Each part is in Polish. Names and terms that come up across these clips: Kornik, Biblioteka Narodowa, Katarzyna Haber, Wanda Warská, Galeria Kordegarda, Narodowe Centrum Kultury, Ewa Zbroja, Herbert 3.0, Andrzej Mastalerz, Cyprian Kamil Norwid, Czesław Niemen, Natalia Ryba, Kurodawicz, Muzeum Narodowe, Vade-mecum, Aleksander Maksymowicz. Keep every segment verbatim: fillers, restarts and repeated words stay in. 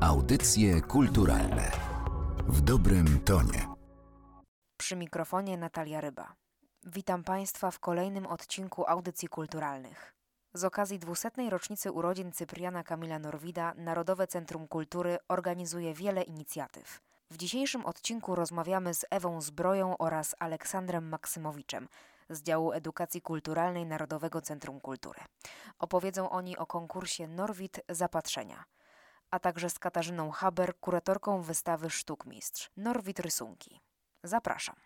Audycje kulturalne w dobrym tonie. Przy mikrofonie Natalia Ryba. Witam Państwa w kolejnym odcinku Audycji Kulturalnych. Z okazji dwusetnej rocznicy urodzin Cypriana Kamila Norwida Narodowe Centrum Kultury organizuje wiele inicjatyw. W dzisiejszym odcinku rozmawiamy z Ewą Zbroją oraz Aleksandrem Maksymowiczem z działu Edukacji Kulturalnej Narodowego Centrum Kultury. Opowiedzą oni o konkursie Norwid Zapatrzenia, a także z Katarzyną Haber, kuratorką wystawy Sztukmistrz Norwid Rysunki. Zapraszam.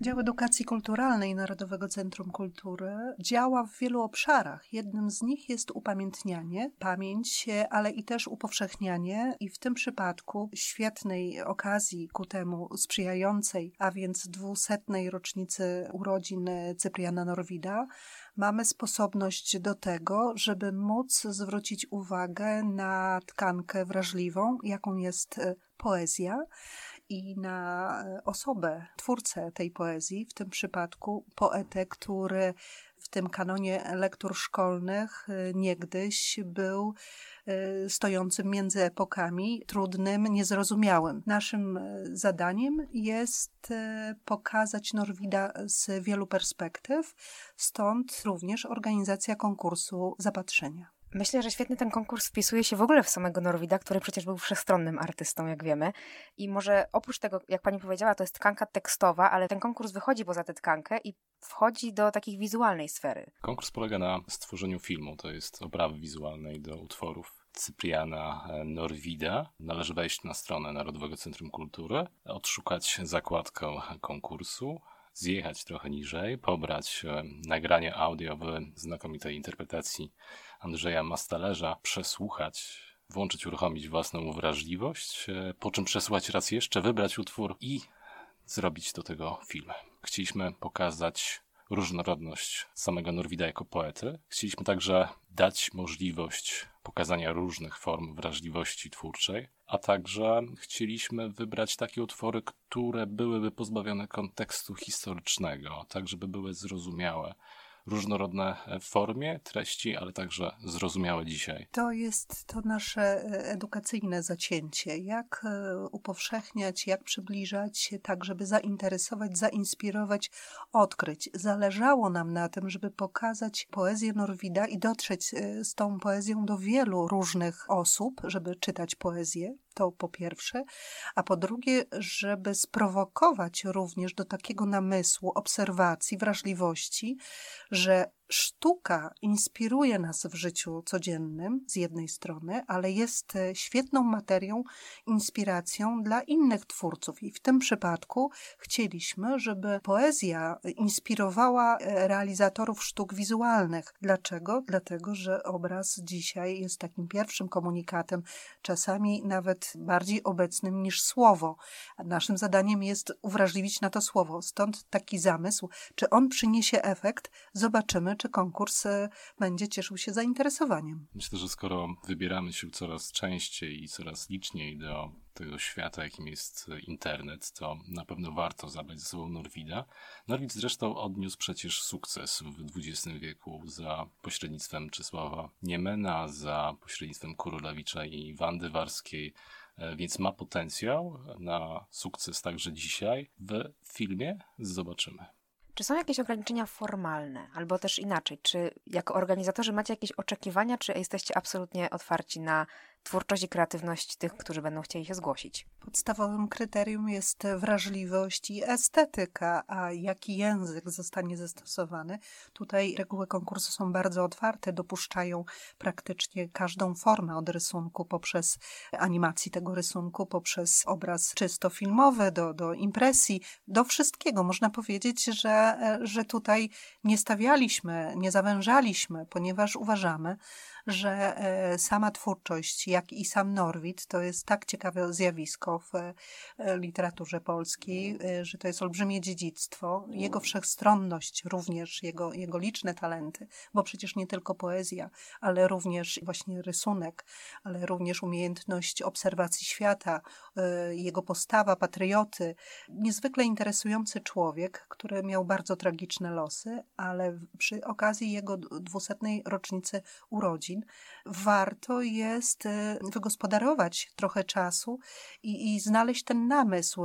Dział Edukacji Kulturalnej Narodowego Centrum Kultury działa w wielu obszarach. Jednym z nich jest upamiętnianie, pamięć, ale i też upowszechnianie i w tym przypadku świetnej okazji ku temu sprzyjającej, a więc dwusetnej rocznicy urodzin Cypriana Norwida, mamy sposobność do tego, żeby móc zwrócić uwagę na tkankę wrażliwą, jaką jest poezja, i na osobę, twórcę tej poezji, w tym przypadku poetę, który w tym kanonie lektur szkolnych niegdyś był stojącym między epokami, trudnym, niezrozumiałym. Naszym zadaniem jest pokazać Norwida z wielu perspektyw, stąd również organizacja konkursu Zapatrzenia. Myślę, że świetnie ten konkurs wpisuje się w ogóle w samego Norwida, który przecież był wszechstronnym artystą, jak wiemy. I może oprócz tego, jak pani powiedziała, to jest tkanka tekstowa, ale ten konkurs wychodzi poza tę tkankę i wchodzi do takiej wizualnej sfery. Konkurs polega na stworzeniu filmu, to jest oprawy wizualnej do utworów Cypriana Norwida. Należy wejść na stronę Narodowego Centrum Kultury, odszukać zakładkę konkursu, zjechać trochę niżej, pobrać nagranie audio w znakomitej interpretacji Andrzeja Mastalerza, przesłuchać, włączyć, uruchomić własną wrażliwość, po czym przesłuchać raz jeszcze, wybrać utwór i zrobić do tego film. Chcieliśmy pokazać różnorodność samego Norwida jako poety. Chcieliśmy także dać możliwość pokazania różnych form wrażliwości twórczej, a także chcieliśmy wybrać takie utwory, które byłyby pozbawione kontekstu historycznego, tak żeby były zrozumiałe. Różnorodne w formie, treści, ale także zrozumiałe dzisiaj. To jest to nasze edukacyjne zacięcie. Jak upowszechniać, jak przybliżać, tak żeby zainteresować, zainspirować, odkryć. Zależało nam na tym, żeby pokazać poezję Norwida i dotrzeć z tą poezją do wielu różnych osób, żeby czytać poezję. To po pierwsze, a po drugie, żeby sprowokować również do takiego namysłu, obserwacji, wrażliwości, że sztuka inspiruje nas w życiu codziennym z jednej strony, ale jest świetną materią, inspiracją dla innych twórców. I w tym przypadku chcieliśmy, żeby poezja inspirowała realizatorów sztuk wizualnych. Dlaczego? Dlatego, że obraz dzisiaj jest takim pierwszym komunikatem, czasami nawet bardziej obecnym niż słowo. Naszym zadaniem jest uwrażliwić na to słowo. Stąd taki zamysł. Czy on przyniesie efekt? Zobaczymy, czy konkurs będzie cieszył się zainteresowaniem. Myślę, że skoro wybieramy się coraz częściej i coraz liczniej do tego świata, jakim jest internet, to na pewno warto zabrać ze sobą Norwida. Norwid zresztą odniósł przecież sukces w dwudziestym wieku za pośrednictwem Czesława Niemena, za pośrednictwem Kurodawicza i Wandy Warskiej, więc ma potencjał na sukces także dzisiaj. W filmie zobaczymy. Czy są jakieś ograniczenia formalne, albo też inaczej? Czy jako organizatorzy macie jakieś oczekiwania, czy jesteście absolutnie otwarci na twórczość i kreatywność tych, którzy będą chcieli się zgłosić? Podstawowym kryterium jest wrażliwość i estetyka, a jaki język zostanie zastosowany. Tutaj reguły konkursu są bardzo otwarte, dopuszczają praktycznie każdą formę od rysunku poprzez animacji tego rysunku, poprzez obraz czysto filmowy, do, do impresji, do wszystkiego. Można powiedzieć, że, że tutaj nie stawialiśmy, nie zawężaliśmy, ponieważ uważamy, że sama twórczość, jak i sam Norwid, to jest tak ciekawe zjawisko w literaturze polskiej, że to jest olbrzymie dziedzictwo, jego wszechstronność również, jego, jego liczne talenty, bo przecież nie tylko poezja, ale również właśnie rysunek, ale również umiejętność obserwacji świata, jego postawa patrioty. Niezwykle interesujący człowiek, który miał bardzo tragiczne losy, ale przy okazji jego dwusetnej rocznicy urodzin warto jest wygospodarować trochę czasu i, i znaleźć ten namysł.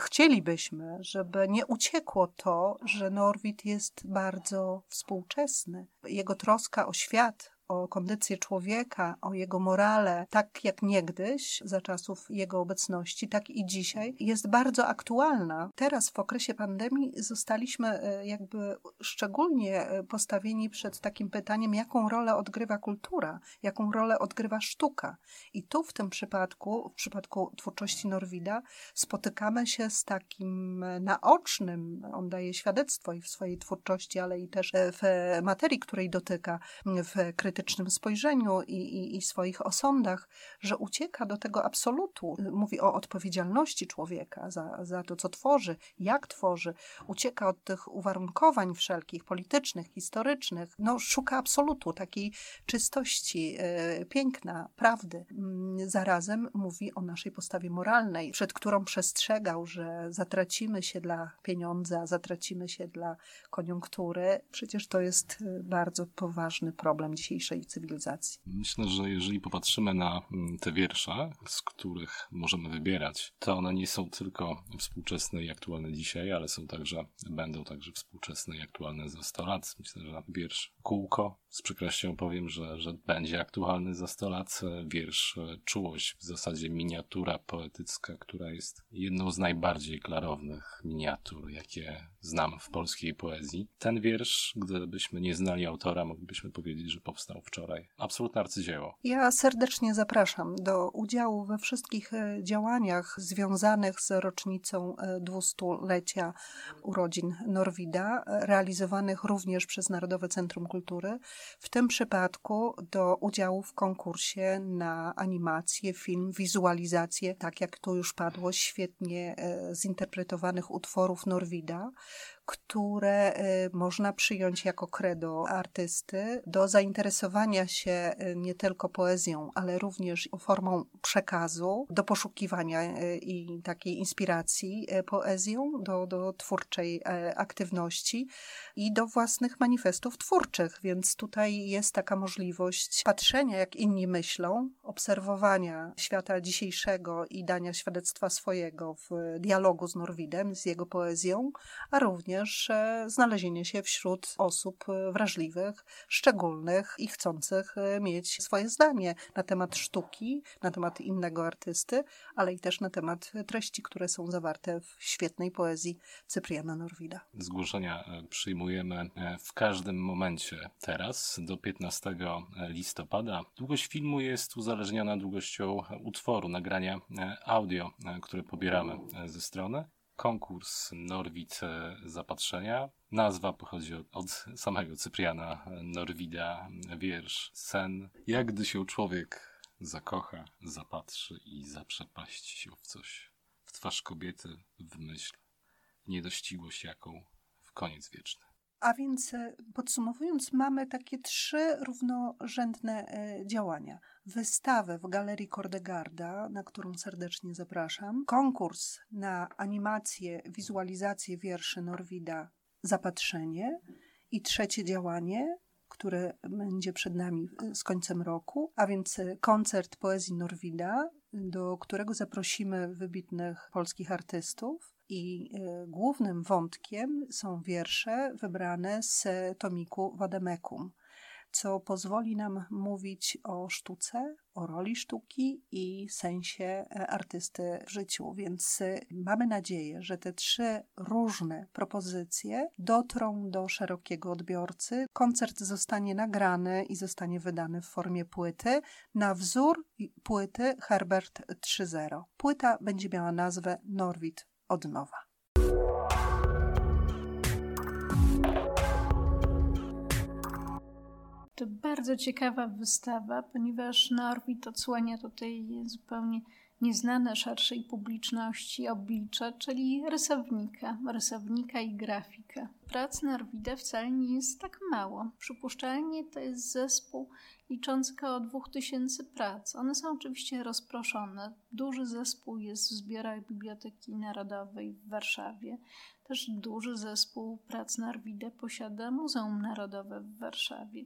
Chcielibyśmy, żeby nie uciekło to, że Norwid jest bardzo współczesny. Jego troska o świat, o kondycję człowieka, o jego morale, tak jak niegdyś, za czasów jego obecności, tak i dzisiaj, jest bardzo aktualna. Teraz w okresie pandemii zostaliśmy jakby szczególnie postawieni przed takim pytaniem, jaką rolę odgrywa kultura, jaką rolę odgrywa sztuka. I tu w tym przypadku, w przypadku twórczości Norwida, spotykamy się z takim naocznym, on daje świadectwo i w swojej twórczości, ale i też w materii, której dotyka, w krytyce, spojrzeniu i, i, i swoich osądach, że ucieka do tego absolutu. Mówi o odpowiedzialności człowieka za, za to, co tworzy, jak tworzy. Ucieka od tych uwarunkowań wszelkich, politycznych, historycznych. No, szuka absolutu, takiej czystości, y, piękna, prawdy. Zarazem mówi o naszej postawie moralnej, przed którą przestrzegał, że zatracimy się dla pieniądza, zatracimy się dla koniunktury. Przecież to jest bardzo poważny problem dzisiejszy. Cywilizacji. Myślę, że jeżeli popatrzymy na te wiersze, z których możemy wybierać, to one nie są tylko współczesne i aktualne dzisiaj, ale są także, będą także współczesne i aktualne za sto lat. Myślę, że wiersz Kółko, z przykrością powiem, że, że będzie aktualny za sto lat. Wiersz Czułość, w zasadzie miniatura poetycka, która jest jedną z najbardziej klarownych miniatur, jakie znam w polskiej poezji. Ten wiersz, gdybyśmy nie znali autora, moglibyśmy powiedzieć, że powstał wczoraj. Absolutne arcydzieło. Ja serdecznie zapraszam do udziału we wszystkich działaniach związanych z rocznicą dwustulecia urodzin Norwida, realizowanych również przez Narodowe Centrum Kultury. W tym przypadku do udziału w konkursie na animację, film, wizualizację, tak jak tu już padło, świetnie zinterpretowanych utworów Norwida, które można przyjąć jako credo artysty, do zainteresowania się nie tylko poezją, ale również formą przekazu, do poszukiwania i takiej inspiracji poezją, do, do twórczej aktywności i do własnych manifestów twórczych. Więc tutaj jest taka możliwość patrzenia, jak inni myślą, obserwowania świata dzisiejszego i dania świadectwa swojego w dialogu z Norwidem, z jego poezją, a również znalezienie się wśród osób wrażliwych, szczególnych i chcących mieć swoje zdanie na temat sztuki, na temat innego artysty, ale i też na temat treści, które są zawarte w świetnej poezji Cypriana Norwida. Zgłoszenia przyjmujemy w każdym momencie teraz, do piętnastego listopada. Długość filmu jest uzależniona długością utworu, nagrania audio, które pobieramy ze strony. Konkurs Norwid Zapatrzenia. Nazwa pochodzi od, od samego Cypriana Norwida. Wiersz, sen. Jak gdy się człowiek zakocha, zapatrzy i zaprzepaści się w coś. W twarz kobiety, w myśl. Niedościgłość jaką, w koniec wieczny. A więc podsumowując, mamy takie trzy równorzędne działania. Wystawę w Galerii Kordegarda, na którą serdecznie zapraszam. Konkurs na animację, wizualizację wierszy Norwida Zapatrzenie. I trzecie działanie, które będzie przed nami z końcem roku, a więc koncert poezji Norwida, do którego zaprosimy wybitnych polskich artystów. I głównym wątkiem są wiersze wybrane z tomiku Vade-mecum, co pozwoli nam mówić o sztuce, o roli sztuki i sensie artysty w życiu. Więc mamy nadzieję, że te trzy różne propozycje dotrą do szerokiego odbiorcy. Koncert zostanie nagrany i zostanie wydany w formie płyty na wzór płyty Herbert trzy zero. Płyta będzie miała nazwę Norwid od nowa. To bardzo ciekawa wystawa, ponieważ Norwid odsłania tutaj zupełnie nieznane szerszej publiczności oblicze, czyli rysownika, rysownika i grafika. Prac Norwida wcale nie jest tak mało. Przypuszczalnie to jest zespół liczący około dwa tysiące prac. One są oczywiście rozproszone. Duży zespół jest w zbiorach Biblioteki Narodowej w Warszawie. Też duży zespół prac Norwida posiada Muzeum Narodowe w Warszawie.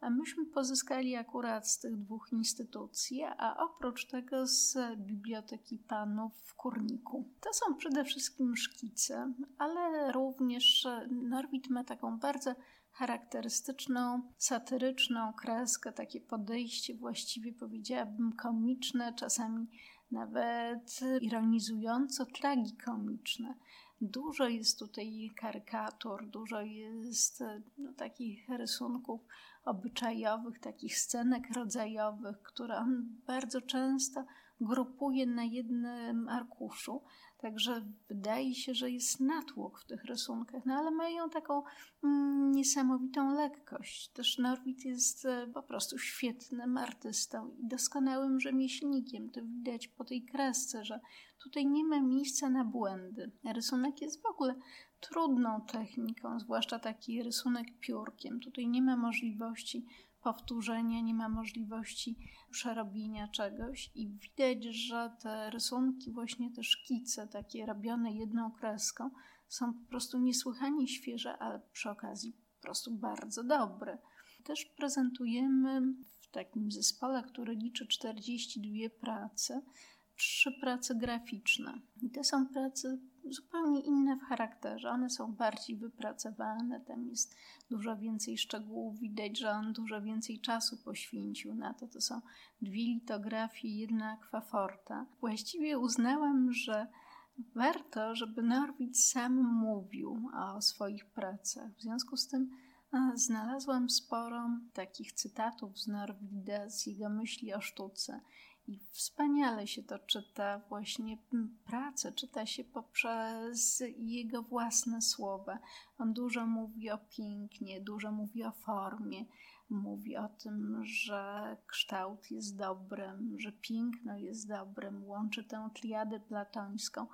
A myśmy pozyskali akurat z tych dwóch instytucji, a oprócz tego z Biblioteki Panów w Korniku. To są przede wszystkim szkice, ale również Norwid ma taką bardzo charakterystyczną, satyryczną kreskę, takie podejście właściwie powiedziałabym komiczne, czasami nawet ironizująco-tragikomiczne. Dużo jest tutaj karykatur, dużo jest no, takich rysunków obyczajowych, takich scenek rodzajowych, które on bardzo często grupuje na jednym arkuszu. Także wydaje się, że jest natłok w tych rysunkach, no ale mają taką mm, niesamowitą lekkość. Też Norwid jest e, po prostu świetnym artystą i doskonałym rzemieślnikiem. To widać po tej kresce, że tutaj nie ma miejsca na błędy. Rysunek jest w ogóle trudną techniką, zwłaszcza taki rysunek piórkiem. Tutaj nie ma możliwości powtórzenia, nie ma możliwości przerobienia czegoś i widać, że te rysunki, właśnie te szkice, takie robione jedną kreską, są po prostu niesłychanie świeże, ale przy okazji po prostu bardzo dobre. Też prezentujemy w takim zespole, który liczy czterdzieści dwie prace, trzy prace graficzne. I te są prace zupełnie inne w charakterze. One są bardziej wypracowane, tam jest dużo więcej szczegółów. Widać, że on dużo więcej czasu poświęcił na to. To są dwie litografie, jedna akwaforta. Właściwie uznałam, że warto, żeby Norwid sam mówił o swoich pracach. W związku z tym znalazłam sporo takich cytatów z Norwida, z jego myśli o sztuce. I wspaniale się to czyta, właśnie pracę czyta się poprzez jego własne słowa. On dużo mówi o pięknie, dużo mówi o formie, mówi o tym, że kształt jest dobrem, że piękno jest dobrem, łączy tę triadę platońską.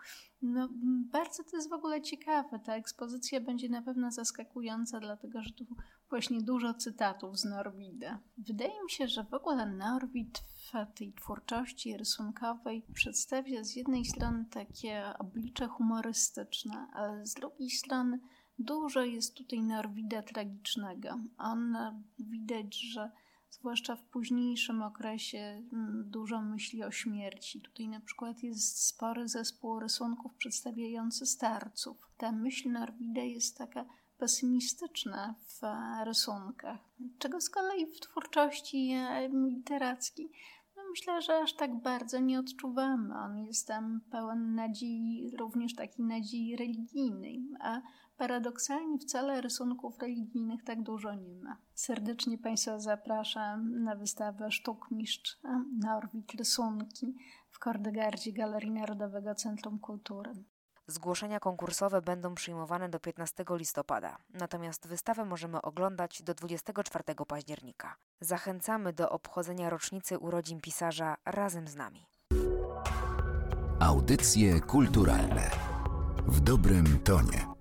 No, bardzo to jest w ogóle ciekawe, ta ekspozycja będzie na pewno zaskakująca, dlatego że tu właśnie dużo cytatów z Norwida. Wydaje mi się, że w ogóle Norwid w tej twórczości rysunkowej przedstawia z jednej strony takie oblicze humorystyczne, ale z drugiej strony dużo jest tutaj Norwida tragicznego. On widać, że zwłaszcza w późniejszym okresie dużo myśli o śmierci. Tutaj na przykład jest spory zespół rysunków przedstawiający starców. Ta myśl Norwida jest taka pesymistyczna w rysunkach, czego z kolei w twórczości literackiej no myślę, że aż tak bardzo nie odczuwamy. On jest tam pełen nadziei, również takiej nadziei religijnej, a paradoksalnie wcale rysunków religijnych tak dużo nie ma. Serdecznie Państwa zapraszam na wystawę Sztukmistrz Norwid Rysunki w Kordegardzie Galerii Narodowego Centrum Kultury. Zgłoszenia konkursowe będą przyjmowane do piętnastego listopada, natomiast wystawę możemy oglądać do dwudziestego czwartego października. Zachęcamy do obchodzenia rocznicy urodzin pisarza razem z nami. Audycje kulturalne w dobrym tonie.